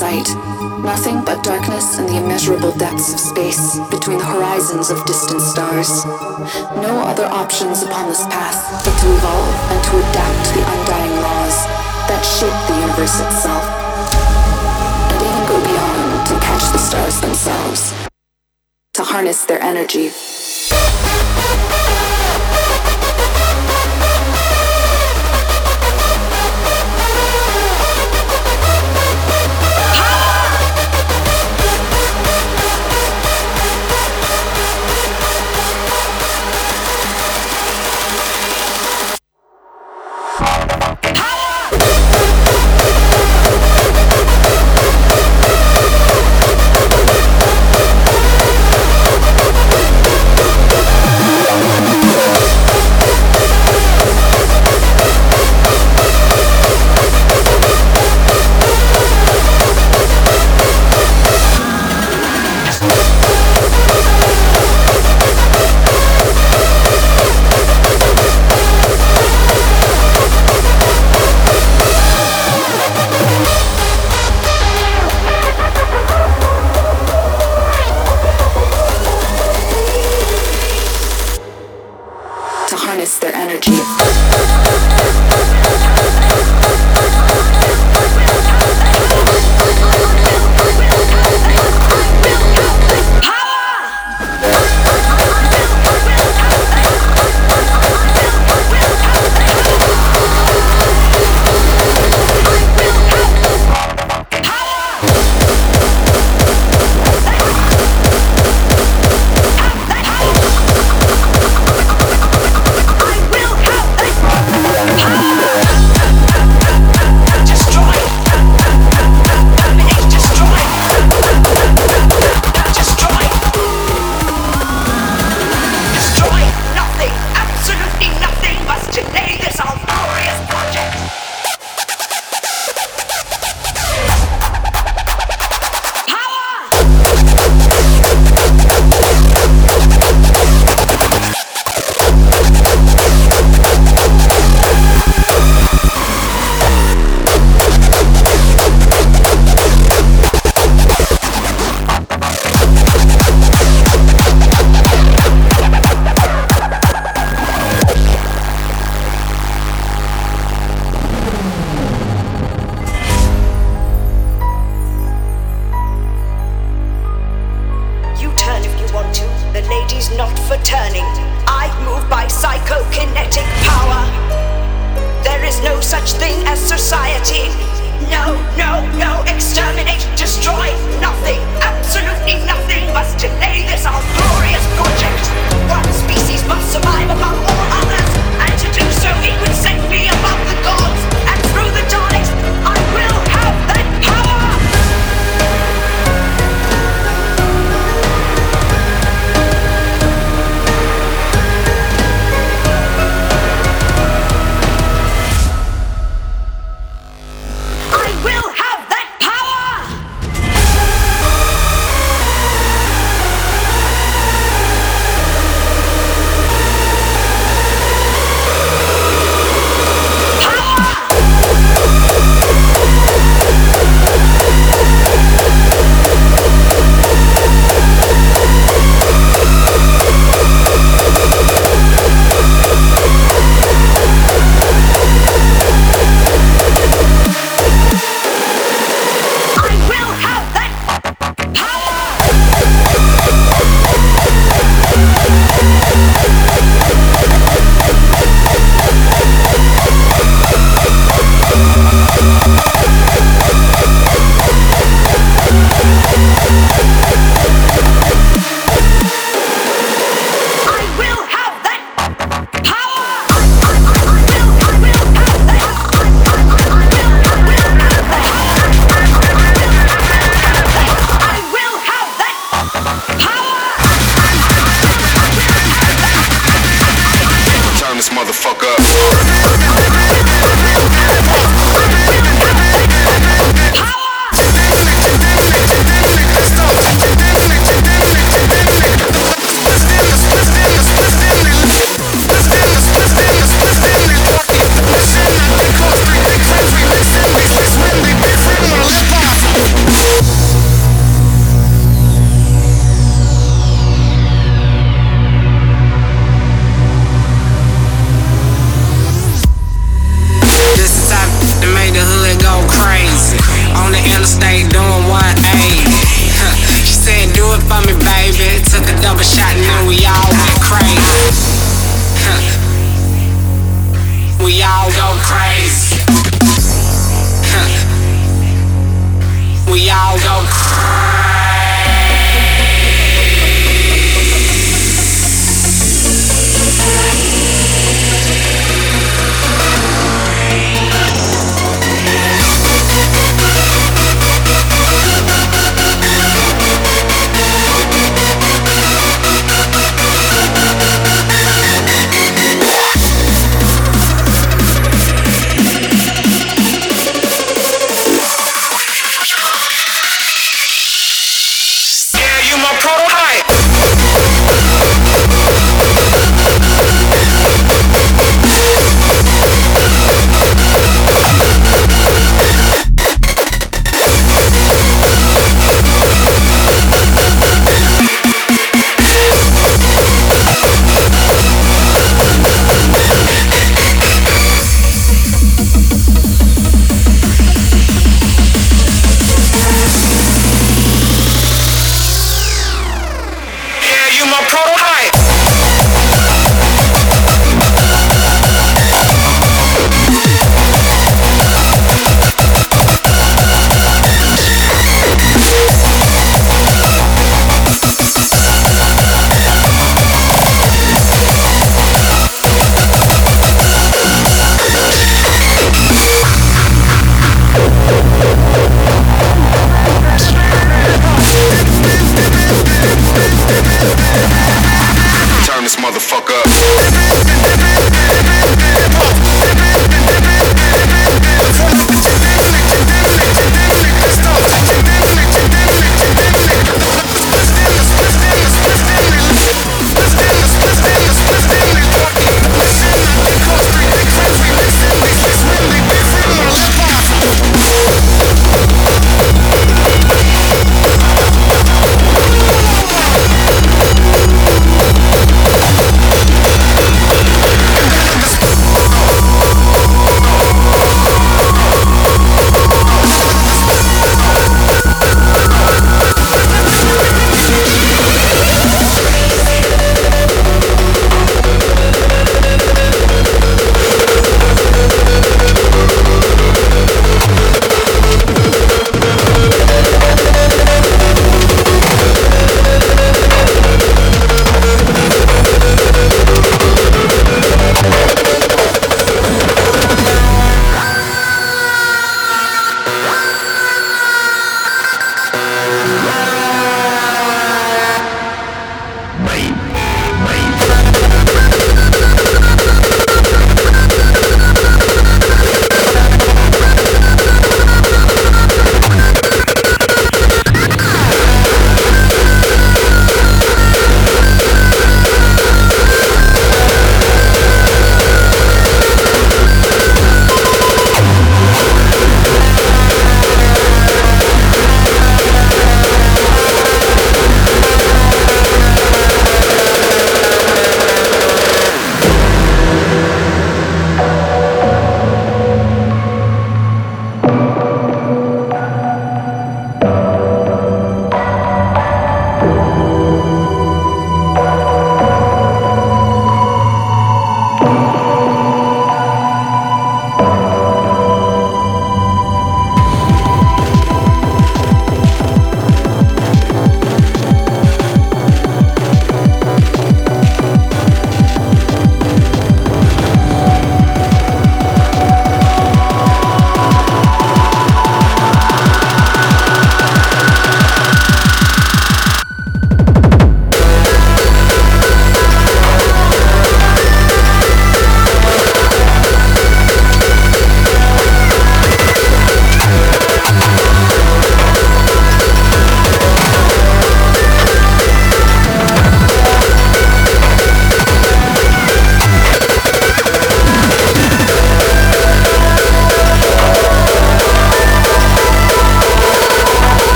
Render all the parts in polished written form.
sight. Nothing but darkness and the immeasurable depths of space between the horizons of distant stars. No other options upon this path but to evolve and to adapt to the undying laws that shape the universe itself. And even go beyond to catch the stars themselves, to harness their energy.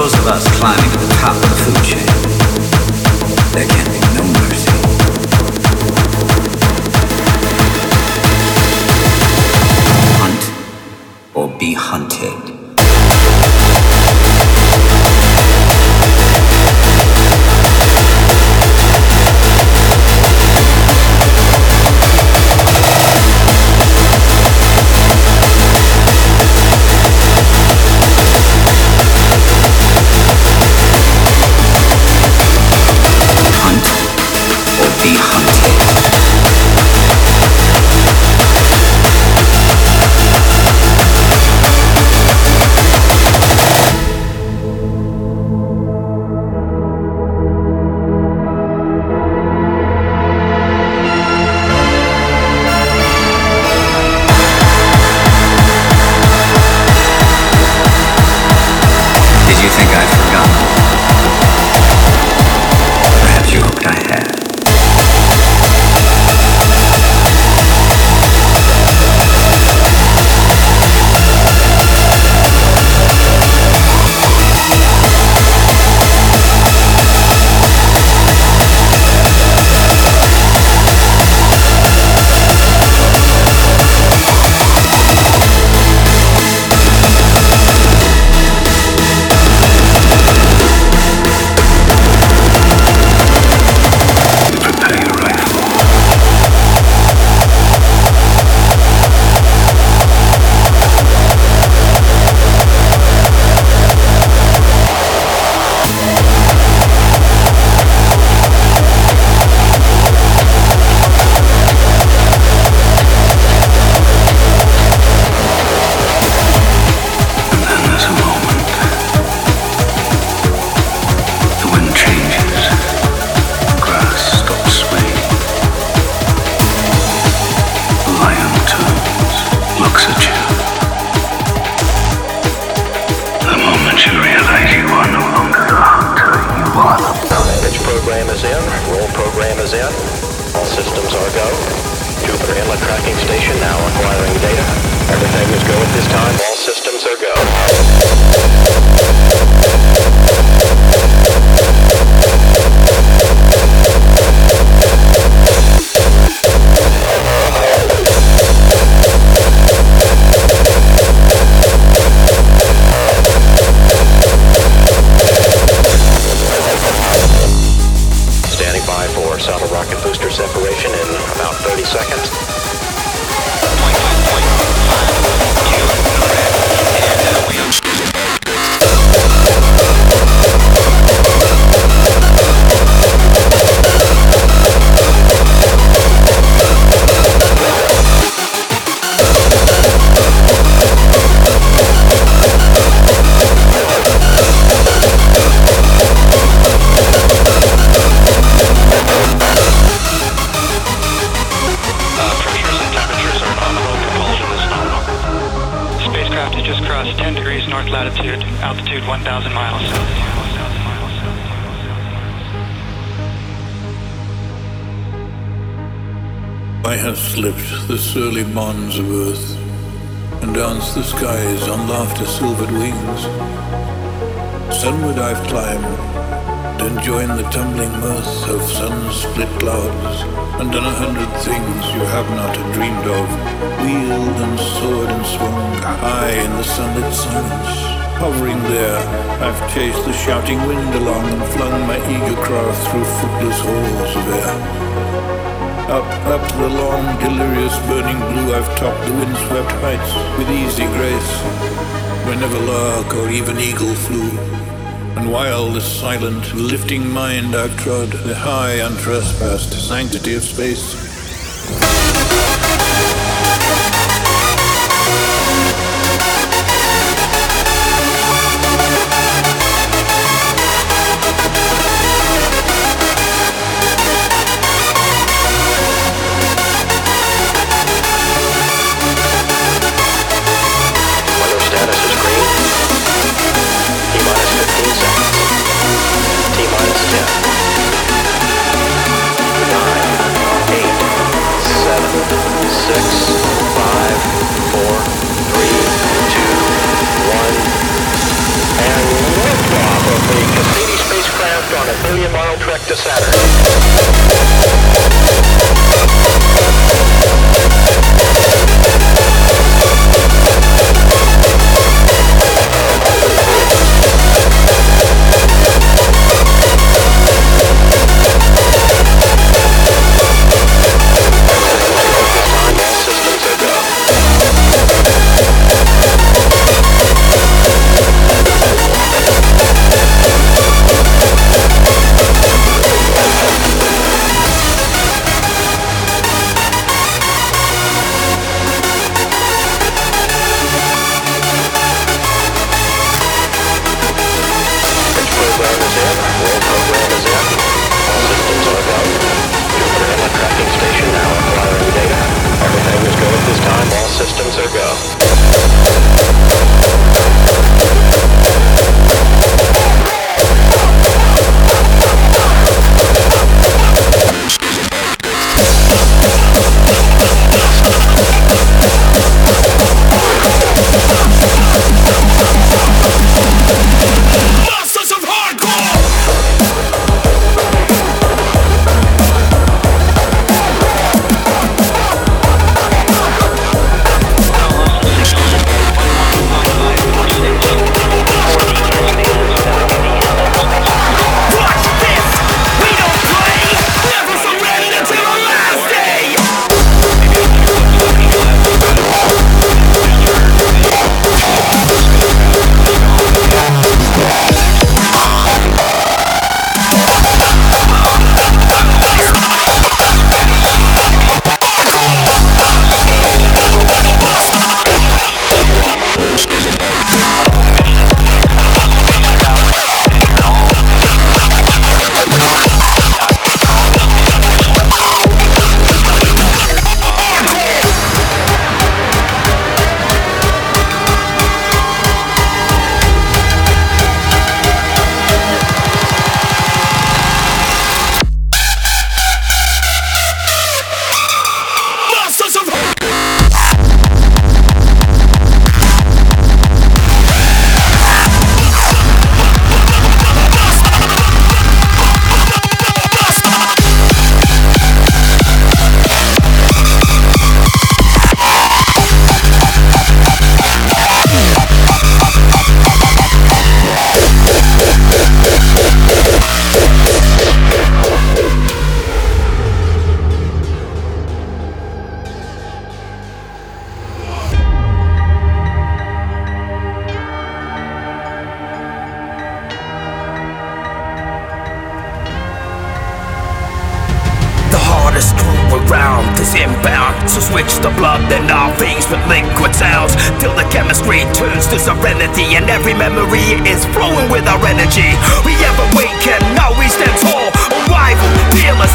those of us climbing to the top of the food chain, there can be no mercy. Hunt or be hunted. I have slipped the surly bonds of earth and danced the skies on laughter's silvered wings. Sunward I've climbed and joined the tumbling mirth of sun-split clouds and done 100 things you have not dreamed of, wheeled and soared and swung high in the sunlit silence. Hovering there, I've chased the shouting wind along and flung my eager craft through footless halls of air. Up the long, delirious, burning blue, I've topped the windswept heights with easy grace, where never lark or even eagle flew. And while the silent, lifting mind I've trod, the high, untrespassed sanctity of space. T minus 10, 9, 8. embarked on a billion-mile trek to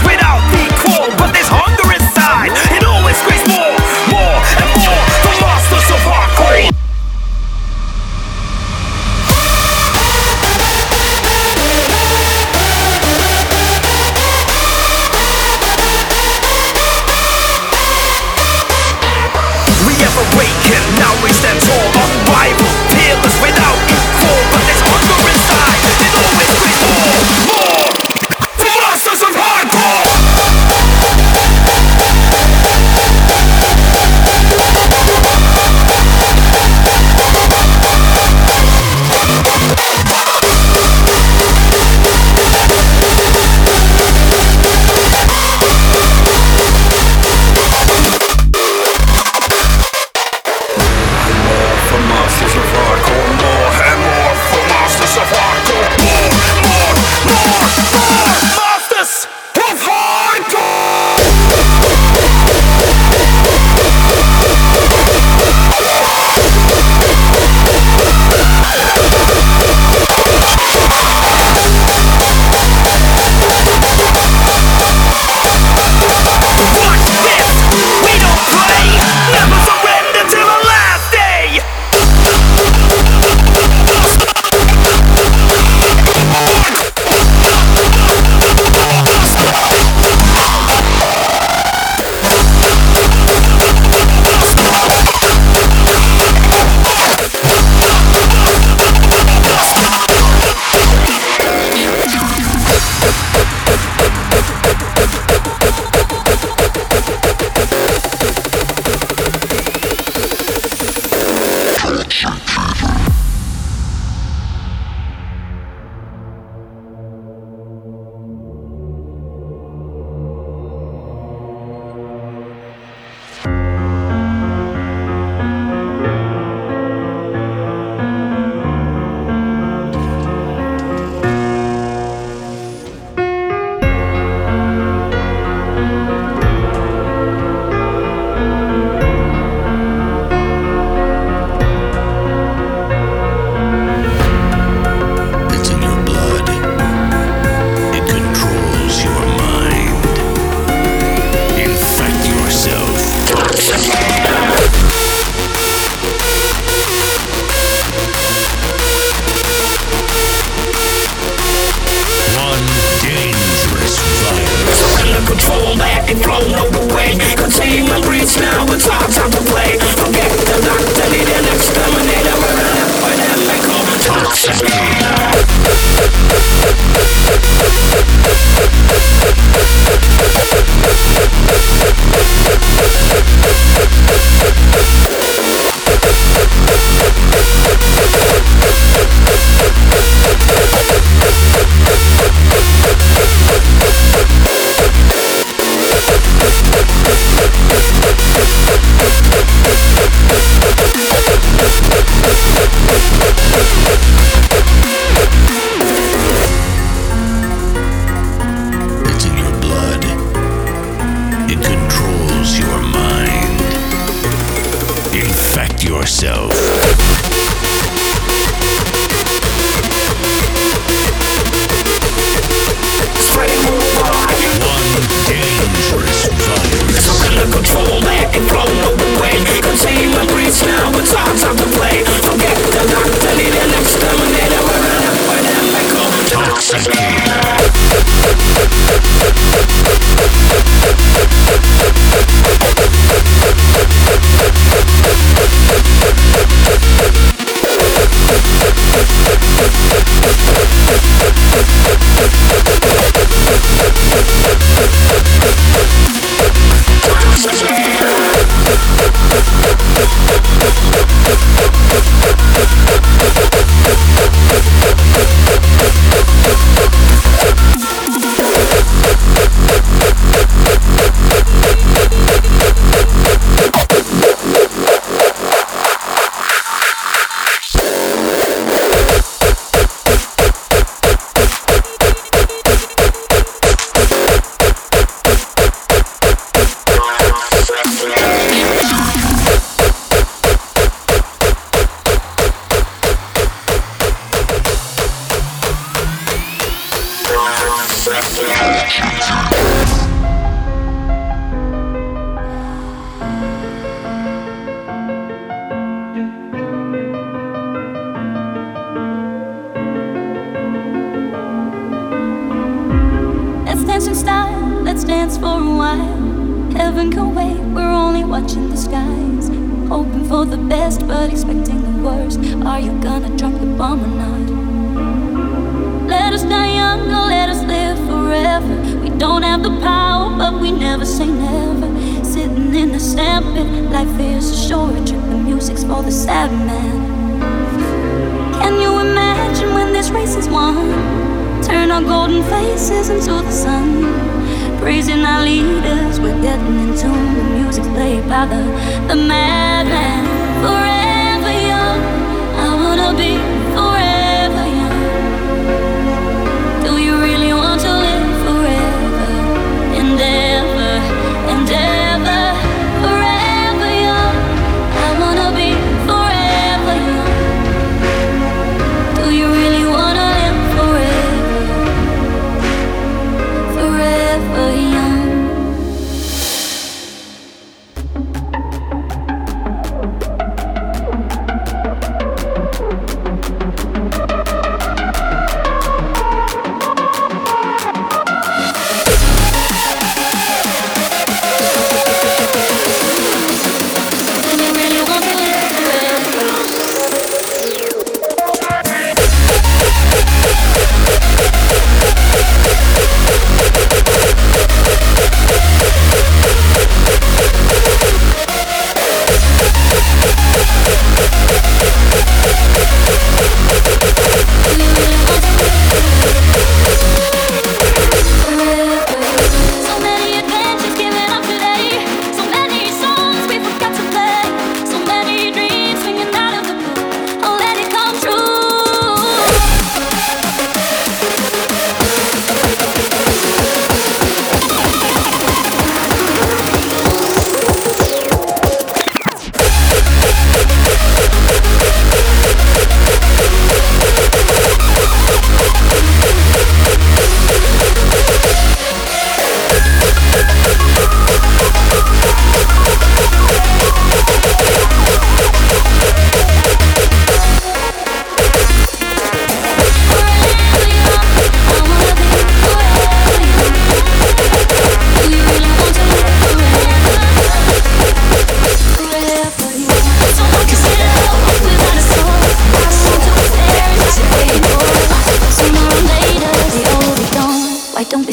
Without equal, but there's hunger inside. There's always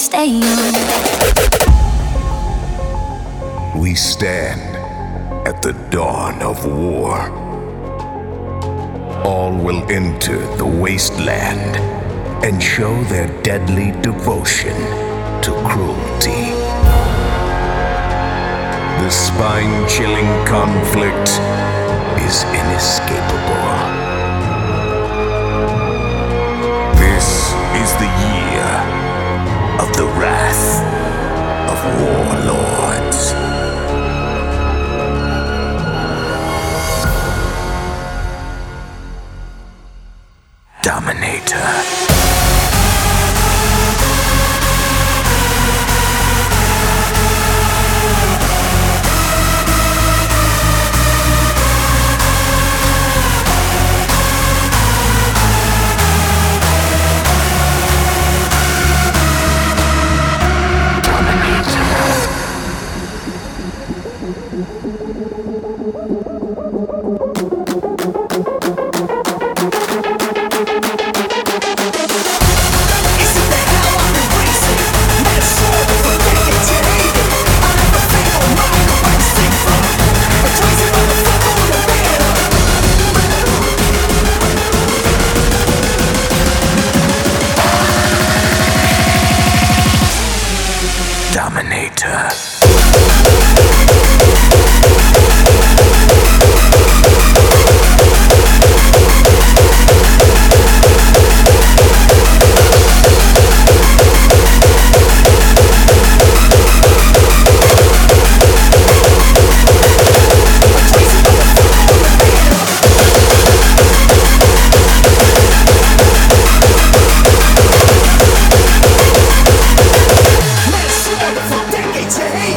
stay on. We stand at the dawn of war. All will enter the wasteland and show their deadly devotion to cruelty. The spine-chilling conflict is inescapable. This is the year of the wrath of warlords. Dominator. Hey!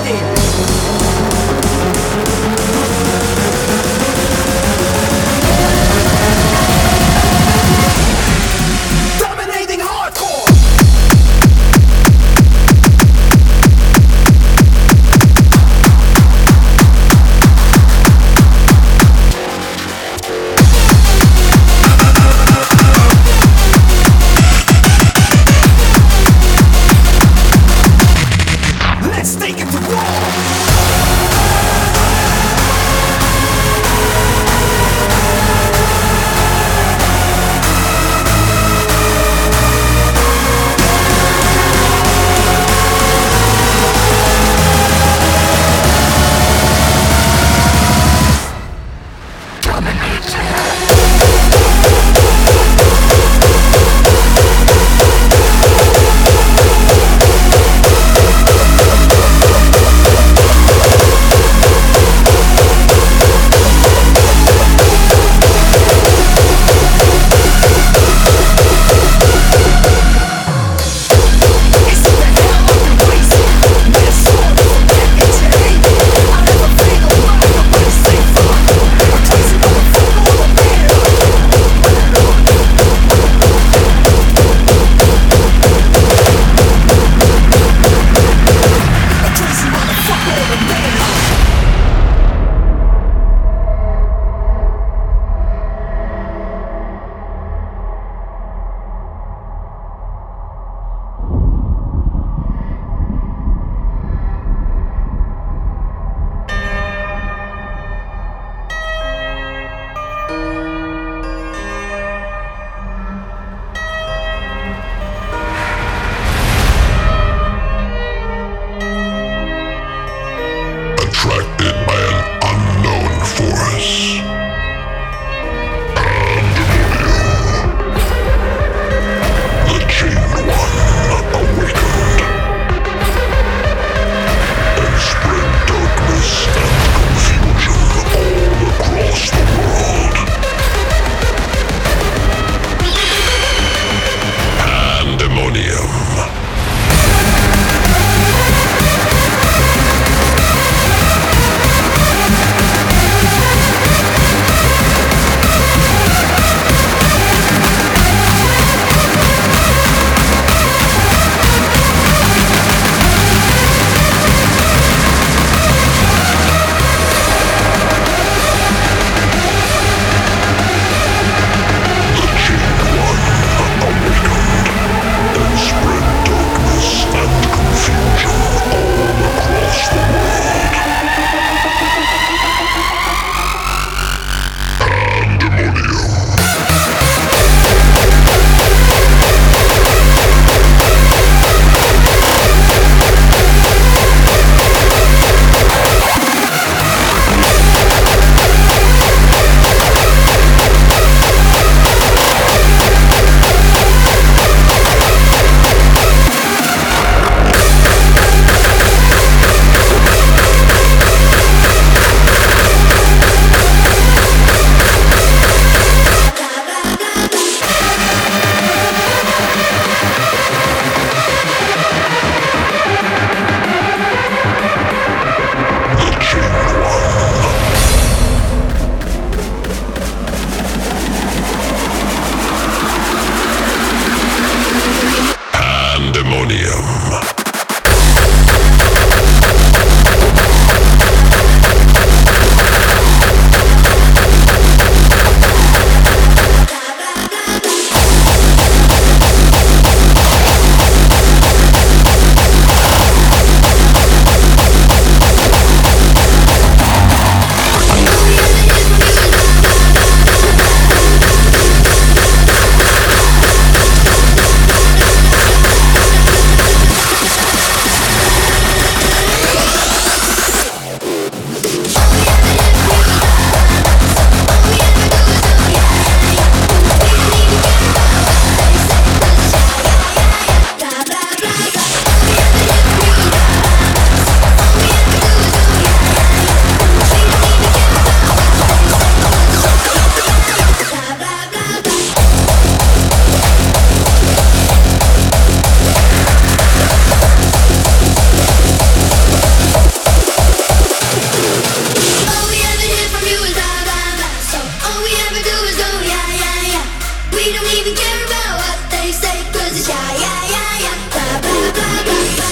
even care about what they say, 'cause it's yeah, yeah, yeah, yeah, blah, blah, blah, blah, blah.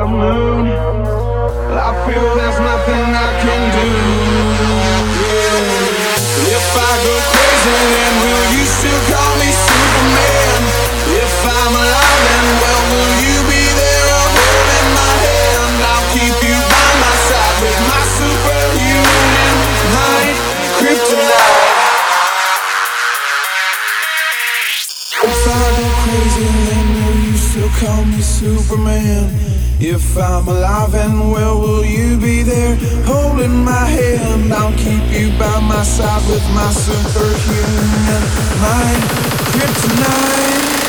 the moon. I feel there's nothing I can do. Yeah. If I go crazy, then will you still call me Superman? If I'm alive, then well, will you be there or holding my hand? I'll keep you by my side with my superhuman might, kryptonite. If I go crazy, then will you still call me Superman? If I'm alive and well, will you be there holding my hand? I'll keep you by my side with my superhuman mind, kryptonite.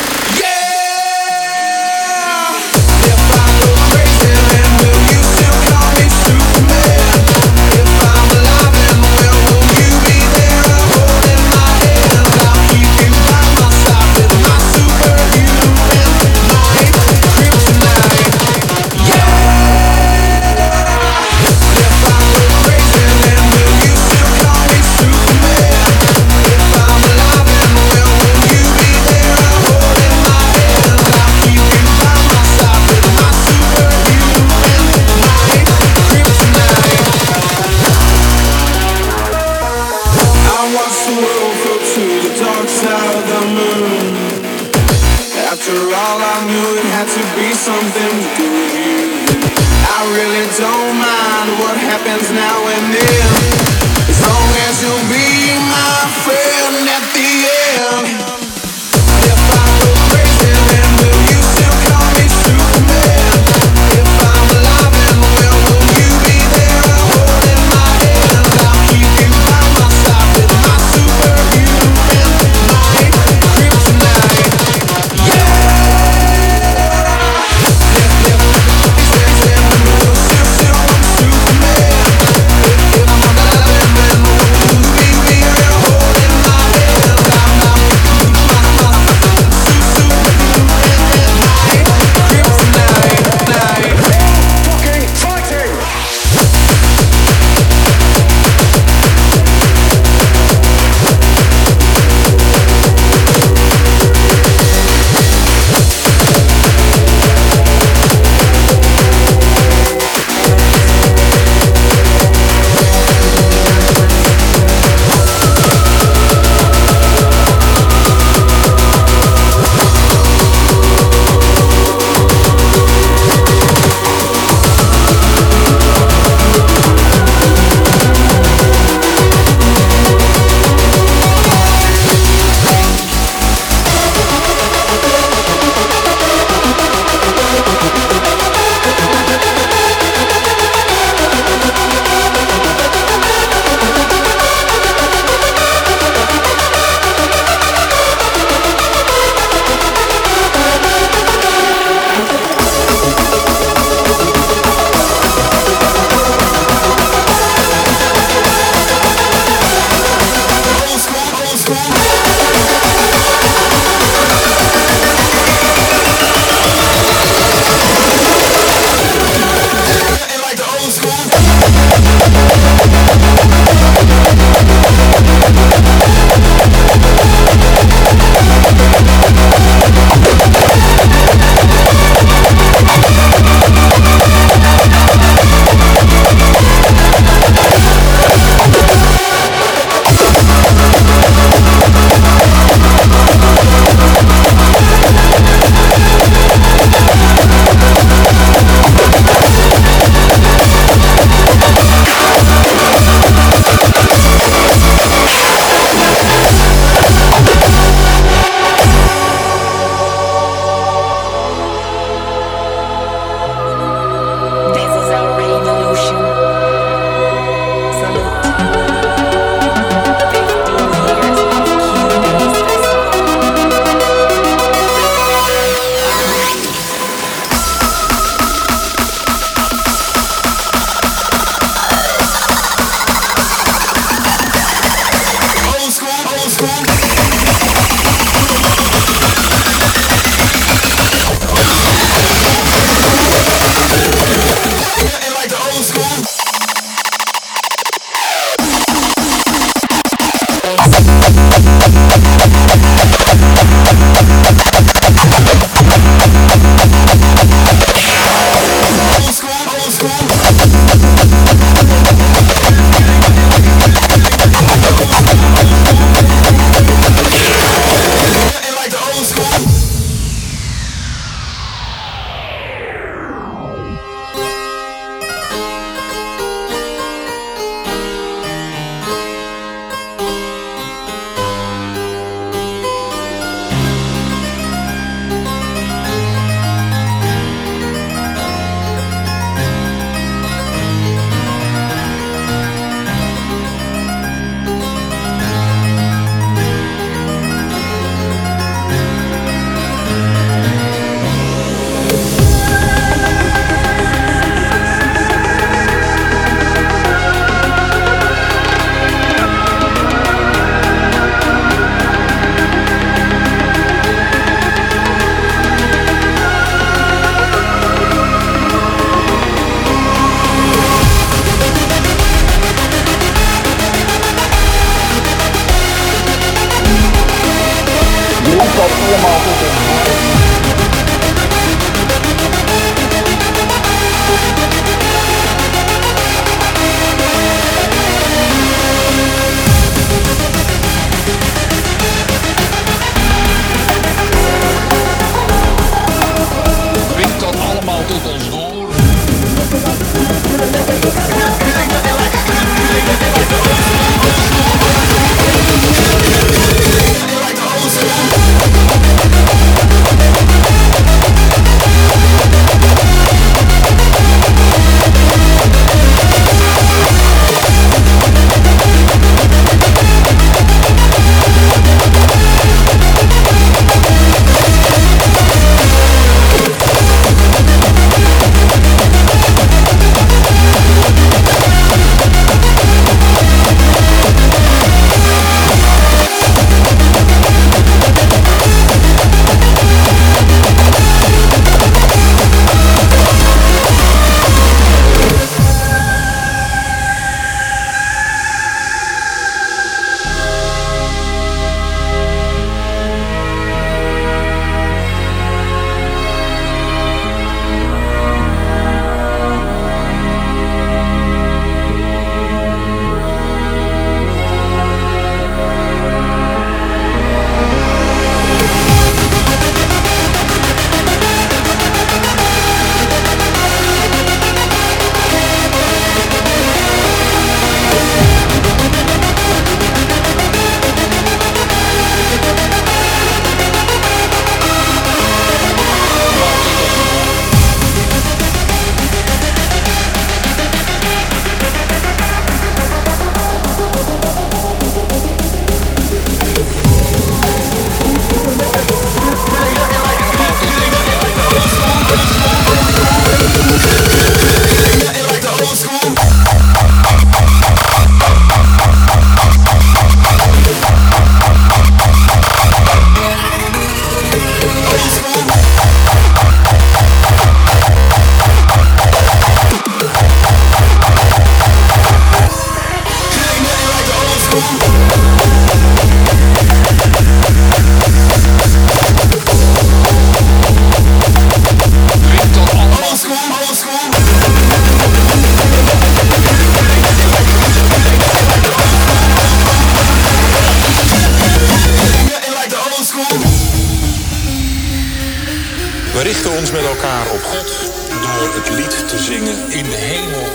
elkaar op God door het lied te zingen. In de hemel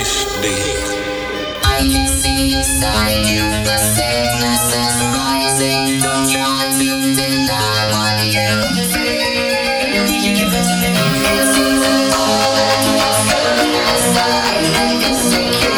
is de Heer. I can see inside you the sickness is rising. Don't try to deny what you feel. You give it to me. It's even all that was good inside. I can see you.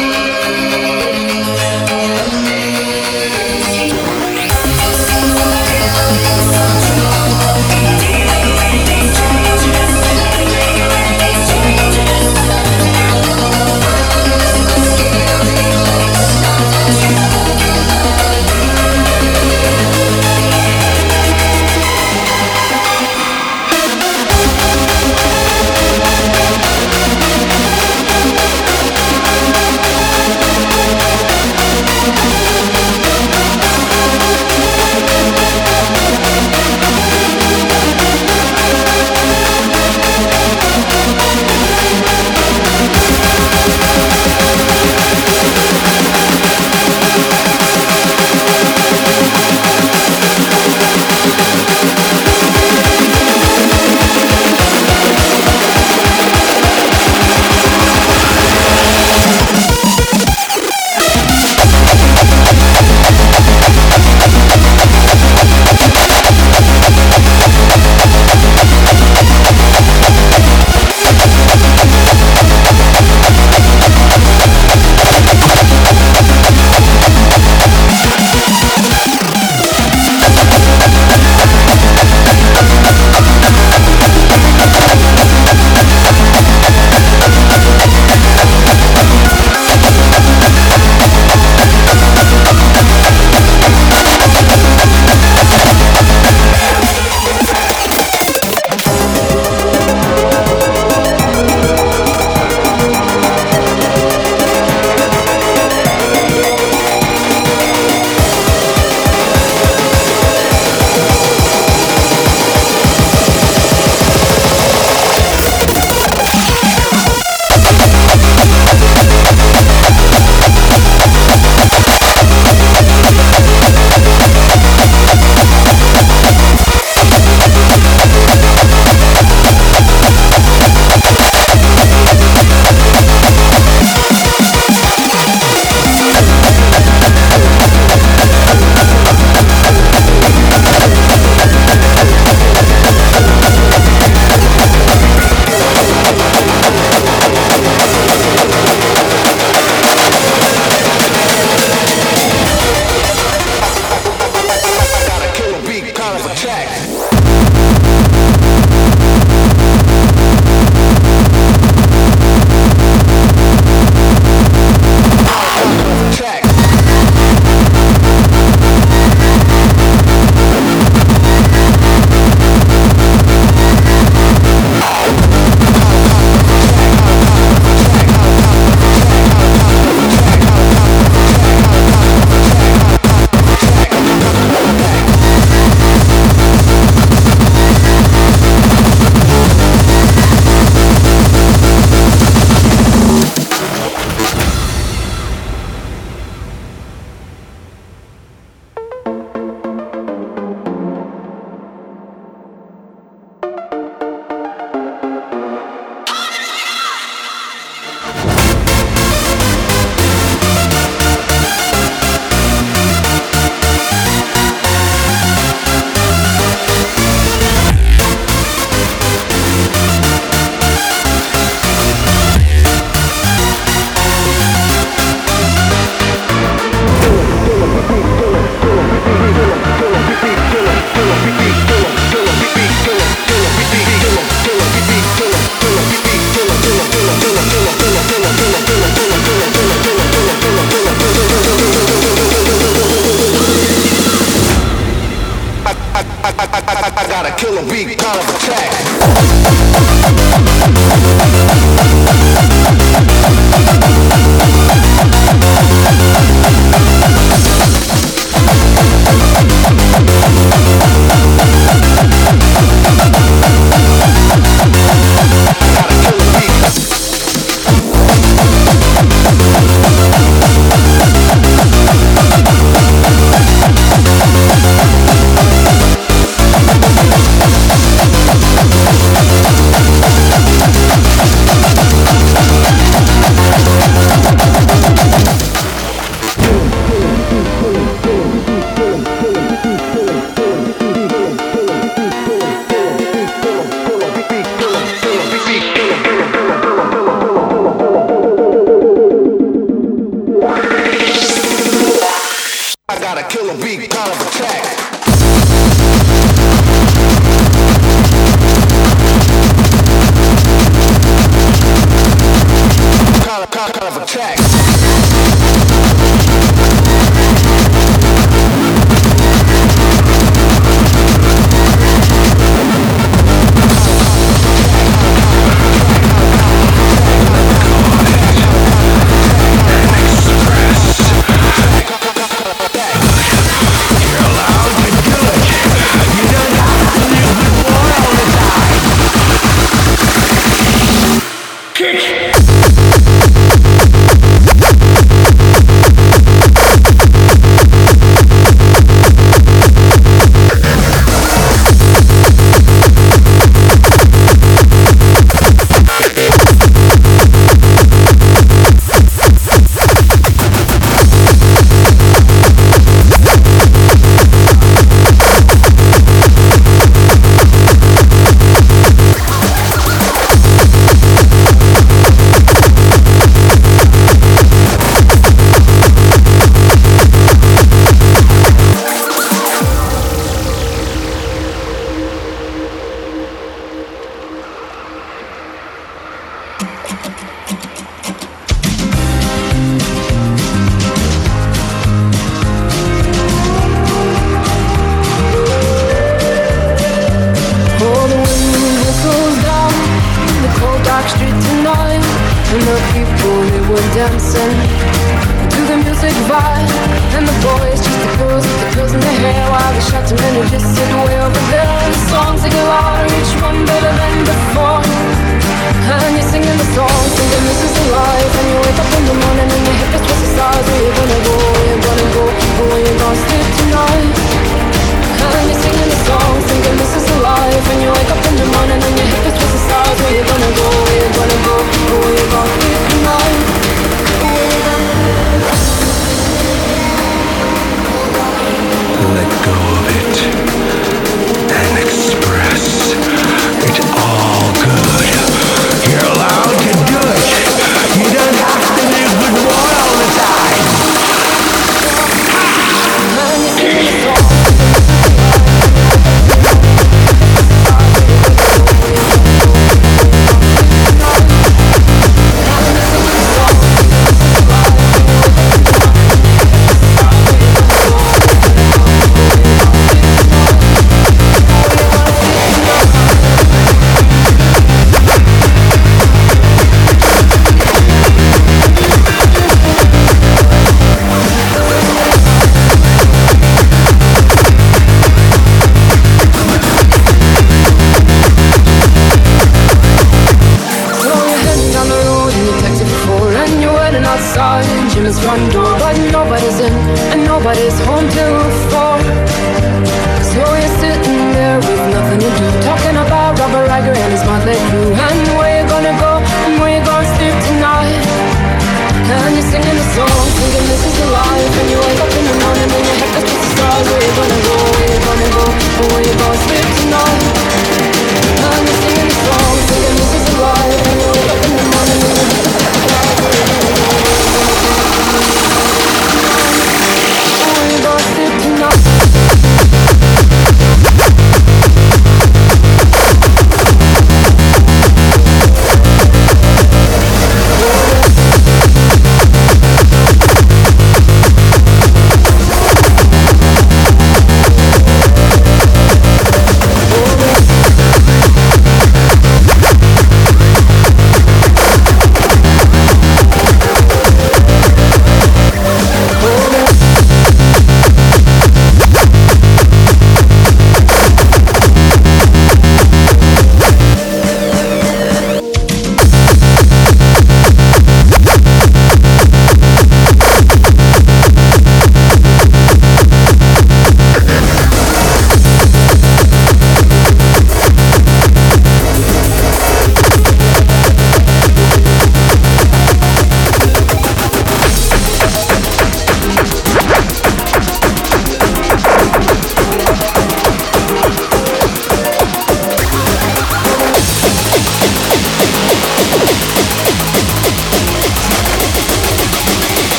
kind of good.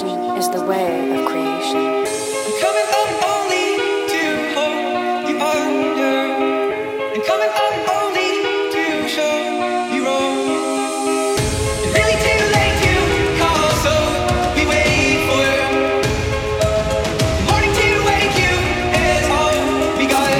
Devotion is the way of creation. Coming up only to hold you under, and coming up only to show you wrong. It's really too late to call, so we wait for the morning to wake you is all we got.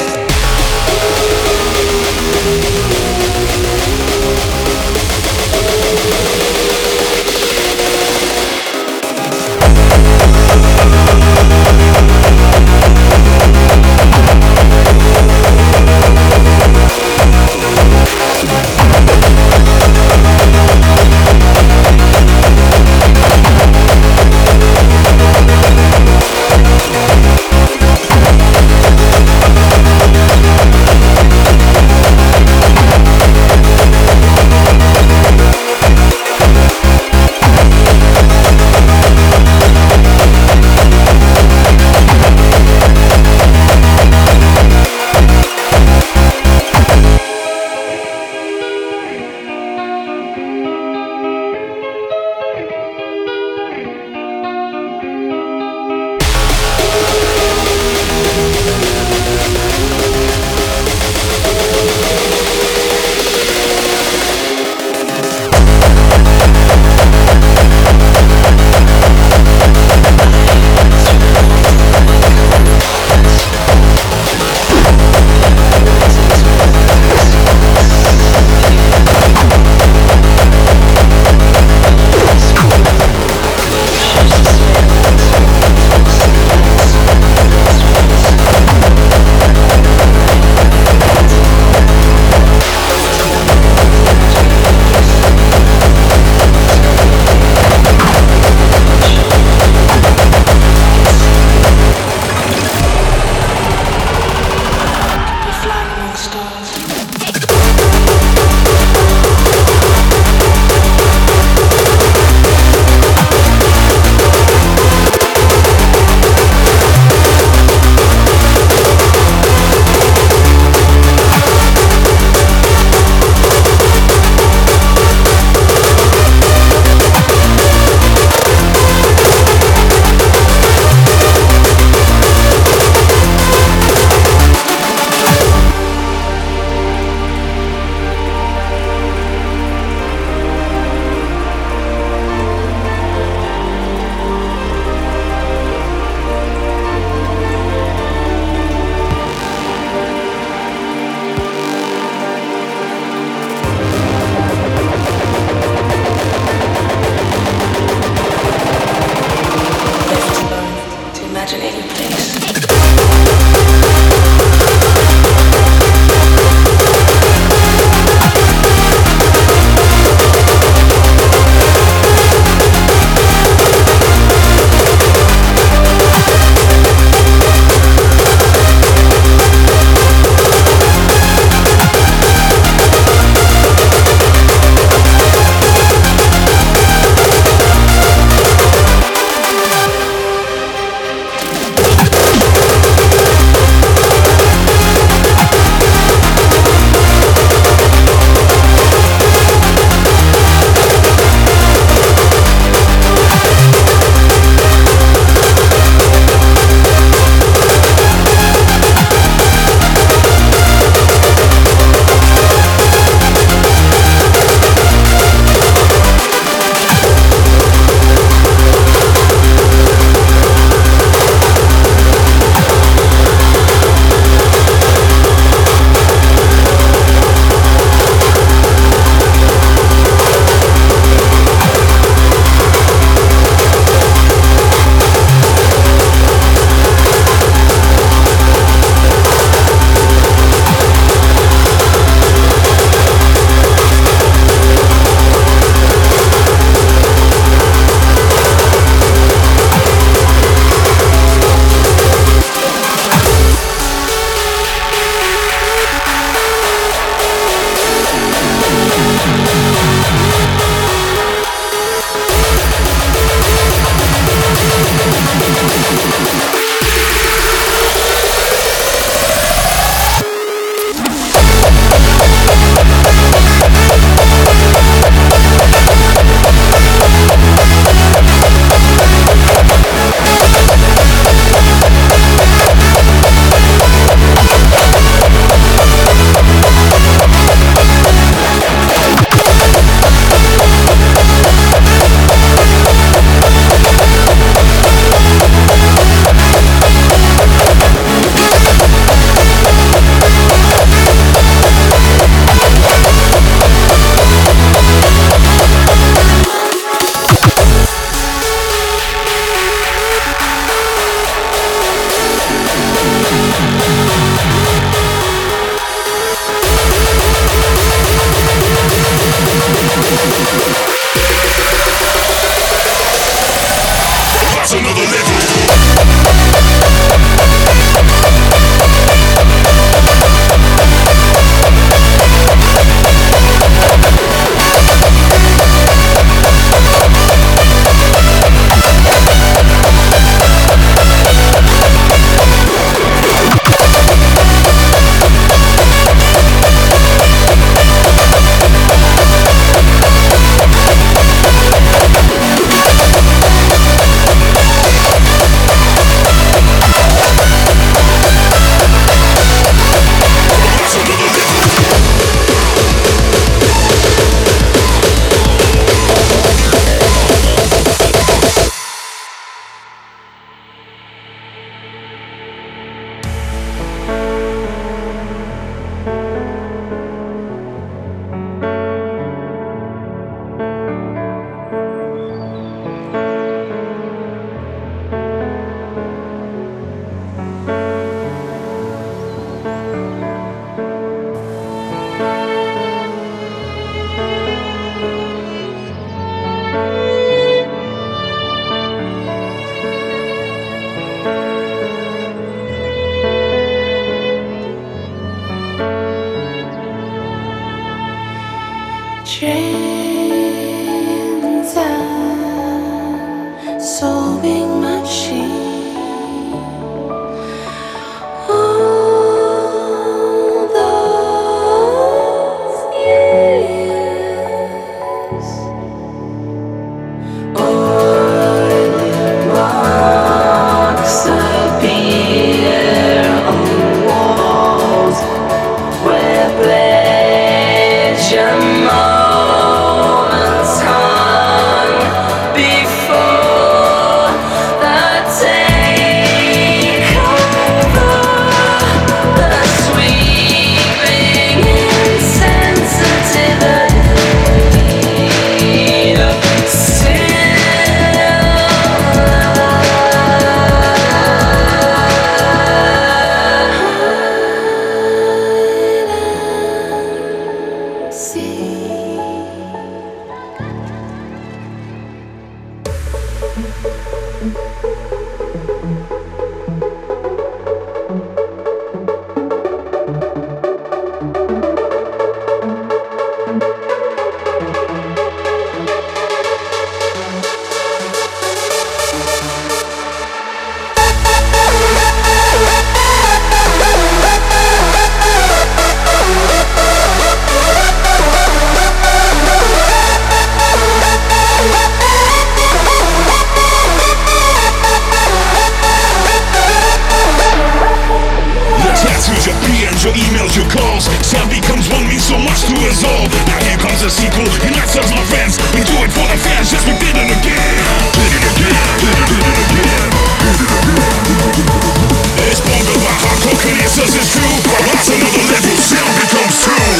a sequel, and that serves my friends. We do it for the fans, yes, we did it again. Did it again, did it, did it again, did it again. It's bonga by hardcore Kinesis, it's true. But that's another level, sound becomes true.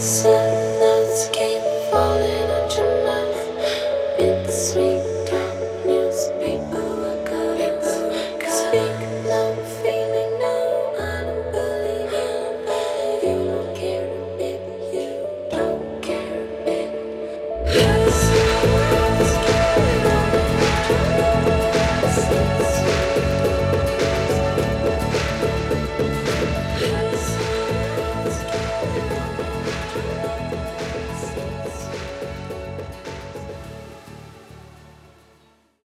So let's get